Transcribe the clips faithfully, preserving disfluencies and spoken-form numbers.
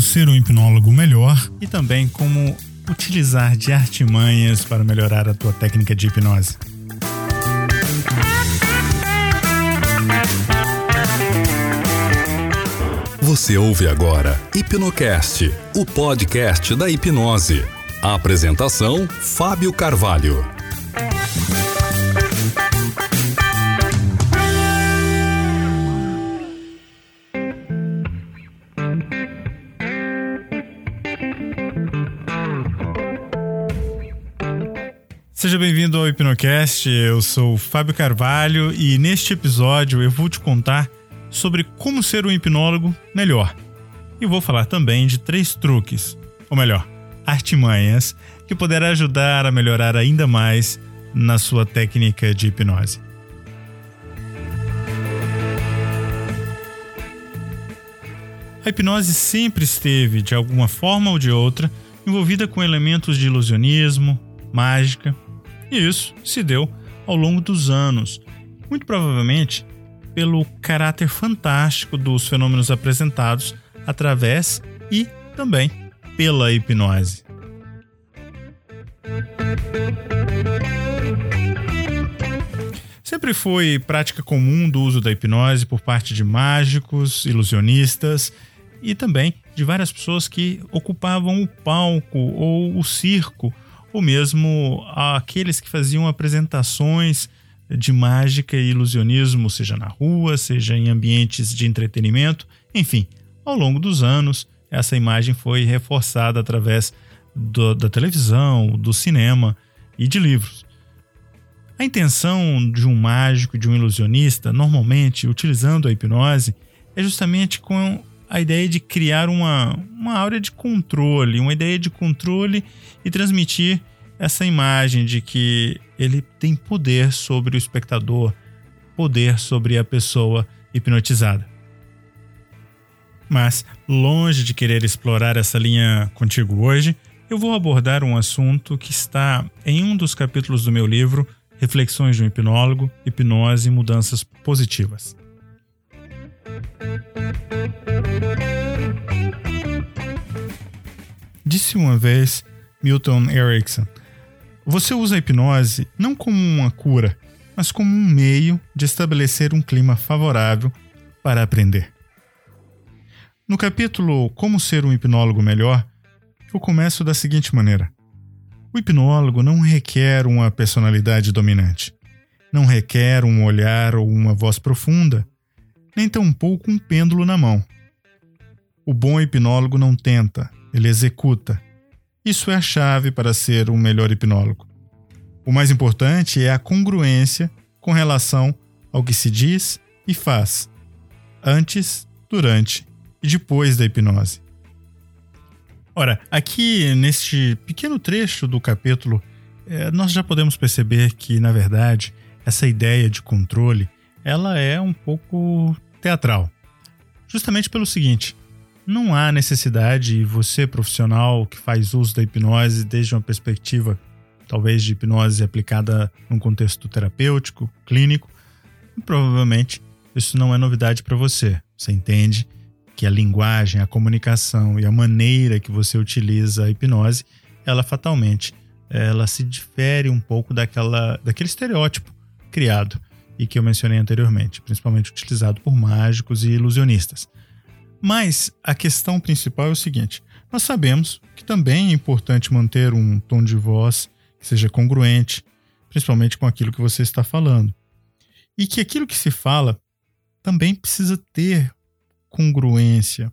como ser um hipnólogo melhor e também como utilizar de artimanhas para melhorar a tua técnica de hipnose. Você ouve agora HipnoCast, o podcast da hipnose. A apresentação, Fábio Carvalho. Seja bem-vindo ao HipnoCast, eu sou o Fábio Carvalho e neste episódio eu vou te contar sobre como ser um hipnólogo melhor. E vou falar também de três truques, ou melhor, artimanhas, que poderá ajudar a melhorar ainda mais na sua técnica de hipnose. A hipnose sempre esteve, de alguma forma ou de outra, envolvida com elementos de ilusionismo, mágica, e isso se deu ao longo dos anos, muito provavelmente pelo caráter fantástico dos fenômenos apresentados através e também pela hipnose. Sempre foi prática comum do uso da hipnose por parte de mágicos, ilusionistas e também de várias pessoas que ocupavam o palco ou o circo, ou mesmo aqueles que faziam apresentações de mágica e ilusionismo, seja na rua, seja em ambientes de entretenimento. Enfim, ao longo dos anos, essa imagem foi reforçada através do, da televisão, do cinema e de livros. A intenção de um mágico, de um ilusionista, normalmente, utilizando a hipnose, é justamente com a ideia de criar uma, uma áurea de controle, uma ideia de controle e transmitir essa imagem de que ele tem poder sobre o espectador, poder sobre a pessoa hipnotizada. Mas, longe de querer explorar essa linha contigo hoje, eu vou abordar um assunto que está em um dos capítulos do meu livro Reflexões de um Hipnólogo: Hipnose e Mudanças Positivas. Disse uma vez Milton Erickson: você usa a hipnose não como uma cura, mas como um meio de estabelecer um clima favorável para aprender. No capítulo Como Ser um Hipnólogo Melhor, eu começo da seguinte maneira. O hipnólogo não requer uma personalidade dominante, não requer um olhar ou uma voz profunda, nem tampouco um pêndulo na mão. O bom hipnólogo não tenta, ele executa. Isso é a chave para ser um melhor hipnólogo. O mais importante é a congruência com relação ao que se diz e faz, antes, durante e depois da hipnose. Ora, aqui neste pequeno trecho do capítulo, nós já podemos perceber que, na verdade, essa ideia de controle, ela é um pouco teatral. Justamente pelo seguinte: não há necessidade, e você, profissional que faz uso da hipnose desde uma perspectiva, talvez, de hipnose aplicada num contexto terapêutico, clínico, provavelmente isso não é novidade para você. Você entende que a linguagem, a comunicação e a maneira que você utiliza a hipnose, ela fatalmente, ela se difere um pouco daquela, daquele estereótipo criado e que eu mencionei anteriormente, principalmente utilizado por mágicos e ilusionistas. Mas a questão principal é o seguinte: nós sabemos que também é importante manter um tom de voz que seja congruente, principalmente com aquilo que você está falando. E que aquilo que se fala também precisa ter congruência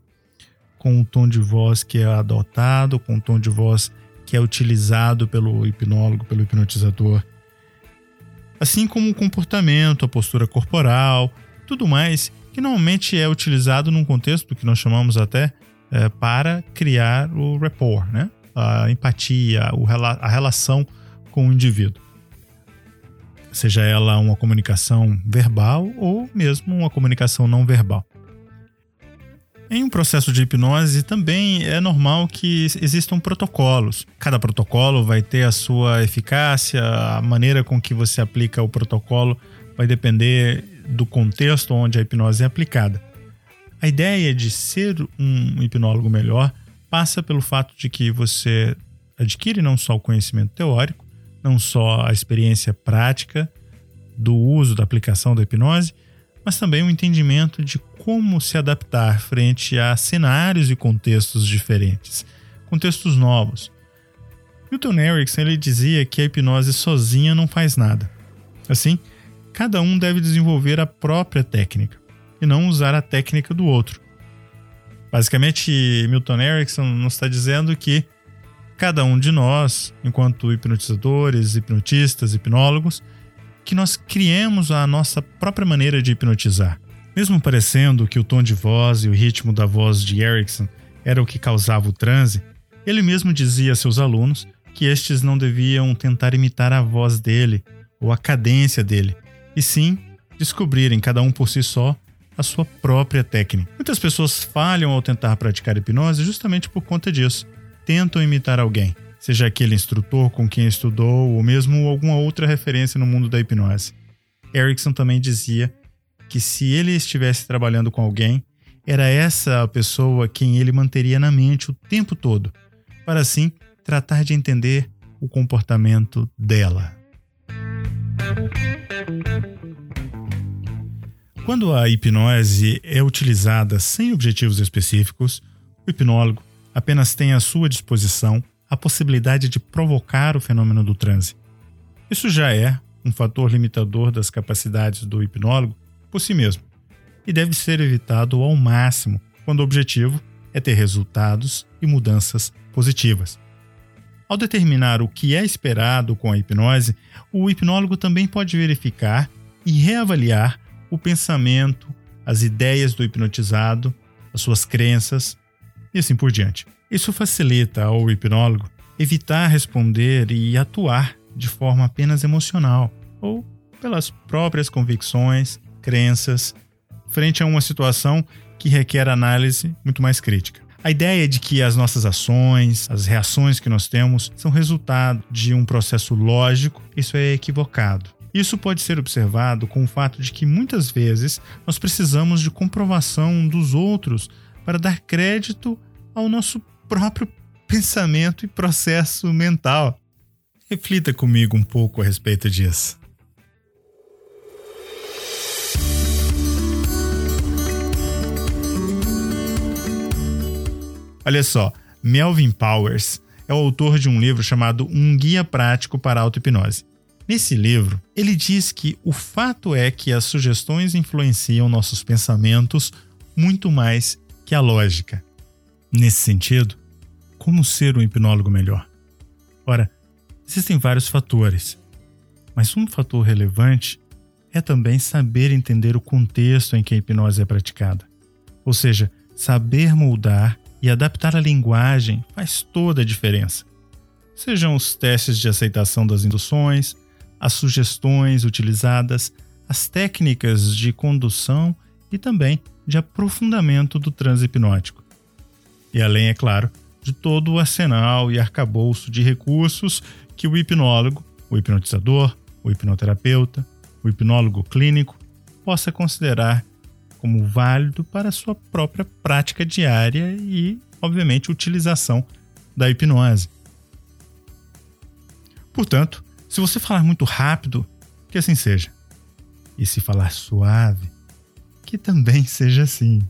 com o tom de voz que é adotado, com o tom de voz que é utilizado pelo hipnólogo, pelo hipnotizador. Assim como o comportamento, a postura corporal, tudo mais que normalmente é utilizado num contexto que nós chamamos até é, para criar o rapport, né? A empatia, a relação com o indivíduo. Seja ela uma comunicação verbal ou mesmo uma comunicação não verbal. Em um processo de hipnose também é normal que existam protocolos. Cada protocolo vai ter a sua eficácia, a maneira com que você aplica o protocolo vai depender do contexto onde a hipnose é aplicada. A ideia de ser um hipnólogo melhor passa pelo fato de que você adquire não só o conhecimento teórico, não só a experiência prática do uso, da aplicação da hipnose, mas também o entendimento de como se adaptar frente a cenários e contextos diferentes, contextos novos. Milton Erickson ele dizia que a hipnose sozinha não faz nada. Assim, cada um deve desenvolver a própria técnica e não usar a técnica do outro. Basicamente, Milton Erickson nos está dizendo que cada um de nós, enquanto hipnotizadores, hipnotistas, hipnólogos, que nós criemos a nossa própria maneira de hipnotizar. Mesmo parecendo que o tom de voz e o ritmo da voz de Erickson era o que causava o transe, ele mesmo dizia a seus alunos que estes não deviam tentar imitar a voz dele ou a cadência dele, e sim descobrirem cada um por si só a sua própria técnica. Muitas pessoas falham ao tentar praticar hipnose justamente por conta disso. Tentam imitar alguém, seja aquele instrutor com quem estudou ou mesmo alguma outra referência no mundo da hipnose. Erickson também dizia que se ele estivesse trabalhando com alguém, era essa a pessoa quem ele manteria na mente o tempo todo, para assim tratar de entender o comportamento dela. Quando a hipnose é utilizada sem objetivos específicos, o hipnólogo apenas tem à sua disposição a possibilidade de provocar o fenômeno do transe. Isso já é um fator limitador das capacidades do hipnólogo por si mesmo e deve ser evitado ao máximo quando o objetivo é ter resultados e mudanças positivas. Ao determinar o que é esperado com a hipnose, o hipnólogo também pode verificar e reavaliar o pensamento, as ideias do hipnotizado, as suas crenças e assim por diante. Isso facilita ao hipnólogo evitar responder e atuar de forma apenas emocional ou pelas próprias convicções, crenças, frente a uma situação que requer análise muito mais crítica. A ideia de que as nossas ações, as reações que nós temos, são resultado de um processo lógico, isso é equivocado. Isso pode ser observado com o fato de que muitas vezes nós precisamos de comprovação dos outros para dar crédito ao nosso próprio pensamento e processo mental. Reflita comigo um pouco a respeito disso. Olha só, Melvin Powers é o autor de um livro chamado Um Guia Prático para a Autohipnose. Nesse livro, ele diz que o fato é que as sugestões influenciam nossos pensamentos muito mais que a lógica. Nesse sentido, como ser um hipnólogo melhor? Ora, existem vários fatores, mas um fator relevante é também saber entender o contexto em que a hipnose é praticada. Ou seja, saber moldar e adaptar a linguagem faz toda a diferença. Sejam os testes de aceitação das induções, as sugestões utilizadas, as técnicas de condução e também de aprofundamento do transe hipnótico. E além, é claro, de todo o arsenal e arcabouço de recursos que o hipnólogo, o hipnotizador, o hipnoterapeuta, o hipnólogo clínico possa considerar como válido para a sua própria prática diária e, obviamente, utilização da hipnose. Portanto, se você falar muito rápido, que assim seja. E se falar suave, que também seja assim.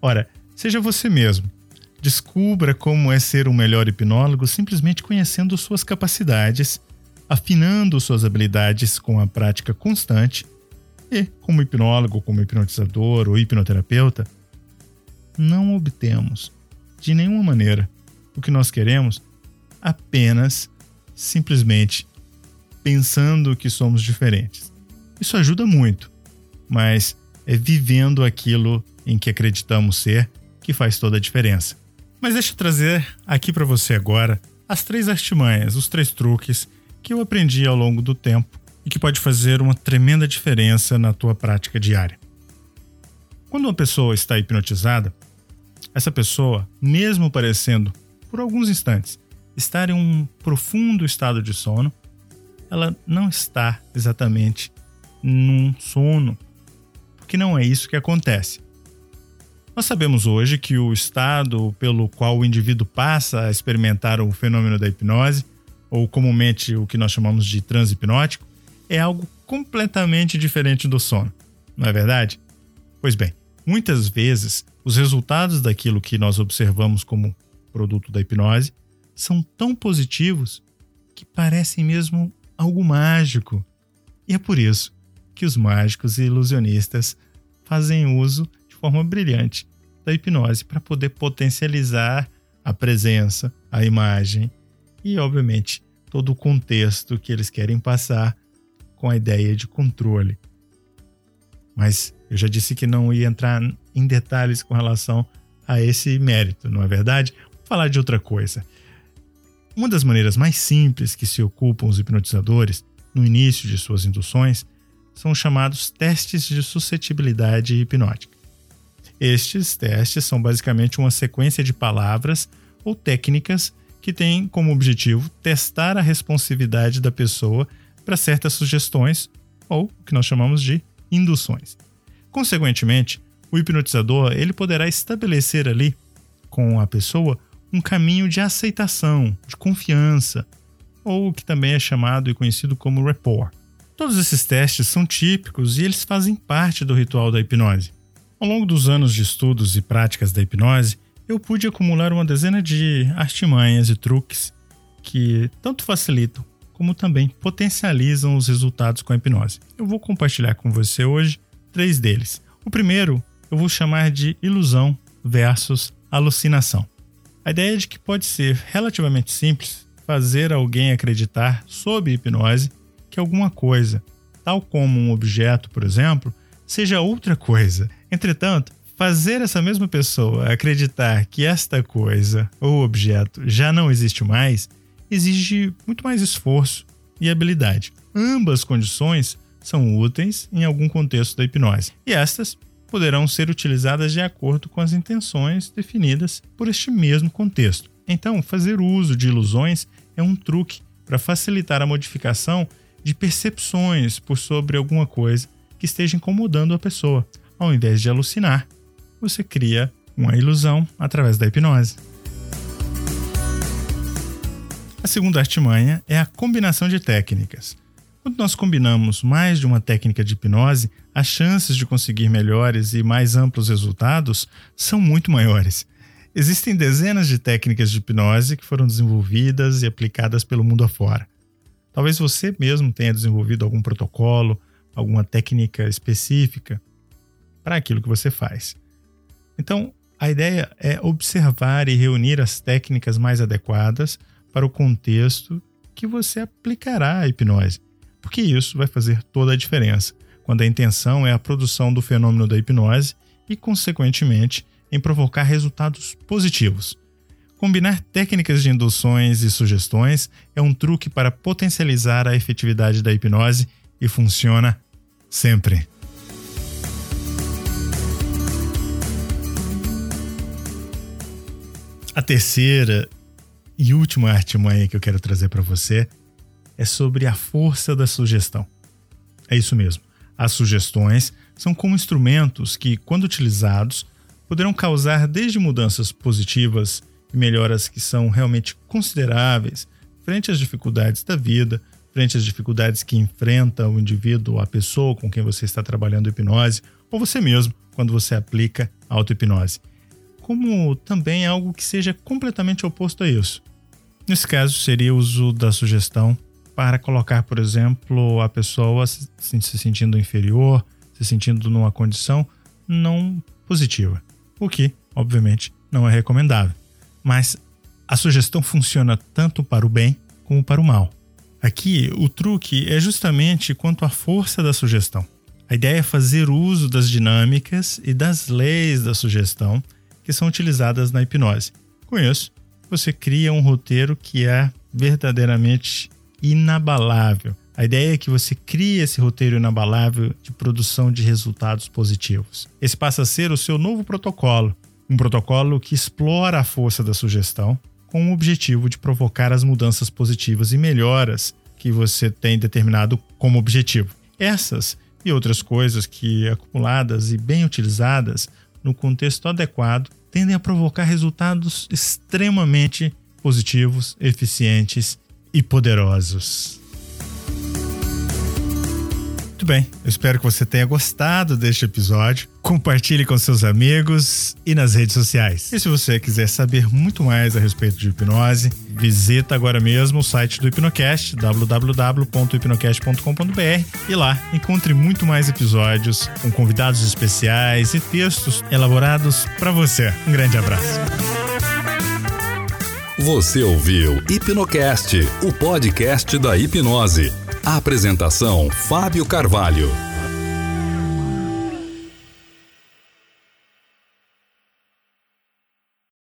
Ora, seja você mesmo. Descubra como é ser um melhor hipnólogo simplesmente conhecendo suas capacidades, afinando suas habilidades com a prática constante e, como hipnólogo, como hipnotizador ou hipnoterapeuta, não obtemos de nenhuma maneira o que nós queremos apenas simplesmente pensando que somos diferentes. Isso ajuda muito, mas é vivendo aquilo em que acreditamos ser que faz toda a diferença. Mas deixa eu trazer aqui para você agora as três artimanhas, os três truques que eu aprendi ao longo do tempo e que pode fazer uma tremenda diferença na tua prática diária. Quando uma pessoa está hipnotizada, essa pessoa, mesmo parecendo, por alguns instantes, estar em um profundo estado de sono, ela não está exatamente num sono, porque não é isso que acontece. Nós sabemos hoje que o estado pelo qual o indivíduo passa a experimentar o fenômeno da hipnose, ou comumente o que nós chamamos de transe hipnótico, é algo completamente diferente do sono, não é verdade? Pois bem, muitas vezes os resultados daquilo que nós observamos como produto da hipnose são tão positivos que parecem mesmo algo mágico. E é por isso que os mágicos e ilusionistas fazem uso de forma brilhante da hipnose para poder potencializar a presença, a imagem e, obviamente, todo o contexto que eles querem passar com a ideia de controle. Mas eu já disse que não ia entrar em detalhes com relação a esse mérito, não é verdade? Vou falar de outra coisa. Uma das maneiras mais simples que se ocupam os hipnotizadores no início de suas induções são os chamados testes de suscetibilidade hipnótica. Estes testes são basicamente uma sequência de palavras ou técnicas que têm como objetivo testar a responsividade da pessoa para certas sugestões ou o que nós chamamos de induções. Consequentemente, o hipnotizador ele poderá estabelecer ali com a pessoa um caminho de aceitação, de confiança, ou o que também é chamado e conhecido como rapport. Todos esses testes são típicos e eles fazem parte do ritual da hipnose. Ao longo dos anos de estudos e práticas da hipnose, eu pude acumular uma dezena de artimanhas e truques que tanto facilitam como também potencializam os resultados com a hipnose. Eu vou compartilhar com você hoje três deles. O primeiro eu vou chamar de ilusão versus alucinação. A ideia é de que pode ser relativamente simples fazer alguém acreditar, sob hipnose, que alguma coisa, tal como um objeto, por exemplo, seja outra coisa. Entretanto, fazer essa mesma pessoa acreditar que esta coisa ou objeto já não existe mais exige muito mais esforço e habilidade. Ambas condições são úteis em algum contexto da hipnose, e estas poderão ser utilizadas de acordo com as intenções definidas por este mesmo contexto. Então, fazer uso de ilusões é um truque para facilitar a modificação de percepções por sobre alguma coisa que esteja incomodando a pessoa. Ao invés de alucinar, você cria uma ilusão através da hipnose. A segunda artimanha é a combinação de técnicas. Quando nós combinamos mais de uma técnica de hipnose, as chances de conseguir melhores e mais amplos resultados são muito maiores. Existem dezenas de técnicas de hipnose que foram desenvolvidas e aplicadas pelo mundo afora. Talvez você mesmo tenha desenvolvido algum protocolo, alguma técnica específica para aquilo que você faz. Então, a ideia é observar e reunir as técnicas mais adequadas para o contexto que você aplicará a hipnose, porque isso vai fazer toda a diferença, quando a intenção é a produção do fenômeno da hipnose e, consequentemente, em provocar resultados positivos. Combinar técnicas de induções e sugestões é um truque para potencializar a efetividade da hipnose e funciona sempre. A terceira e última artimanha que eu quero trazer para você é sobre a força da sugestão. É isso mesmo. As sugestões são como instrumentos que, quando utilizados, poderão causar desde mudanças positivas e melhoras que são realmente consideráveis frente às dificuldades da vida, frente às dificuldades que enfrenta o indivíduo, a pessoa com quem você está trabalhando hipnose, ou você mesmo, quando você aplica auto-hipnose, como também algo que seja completamente oposto a isso. Nesse caso, seria o uso da sugestão para colocar, por exemplo, a pessoa se sentindo inferior, se sentindo numa condição não positiva, o que, obviamente, não é recomendável. Mas a sugestão funciona tanto para o bem como para o mal. Aqui, o truque é justamente quanto à força da sugestão. A ideia é fazer uso das dinâmicas e das leis da sugestão que são utilizadas na hipnose. Com isso, você cria um roteiro que é verdadeiramente inabalável. A ideia é que você cria esse roteiro inabalável de produção de resultados positivos. Esse passa a ser o seu novo protocolo, um protocolo que explora a força da sugestão com o objetivo de provocar as mudanças positivas e melhoras que você tem determinado como objetivo. Essas e outras coisas que, acumuladas e bem utilizadas, no contexto adequado, tendem a provocar resultados extremamente positivos, eficientes e poderosos. Muito bem, eu espero que você tenha gostado deste episódio. Compartilhe com seus amigos e nas redes sociais. E se você quiser saber muito mais a respeito de hipnose, visita agora mesmo o site do HipnoCast, w w w ponto hipnocast ponto com ponto b r, e lá encontre muito mais episódios com convidados especiais e textos elaborados para você. Um grande abraço. Você ouviu HipnoCast, o podcast da hipnose. A apresentação: Fábio Carvalho.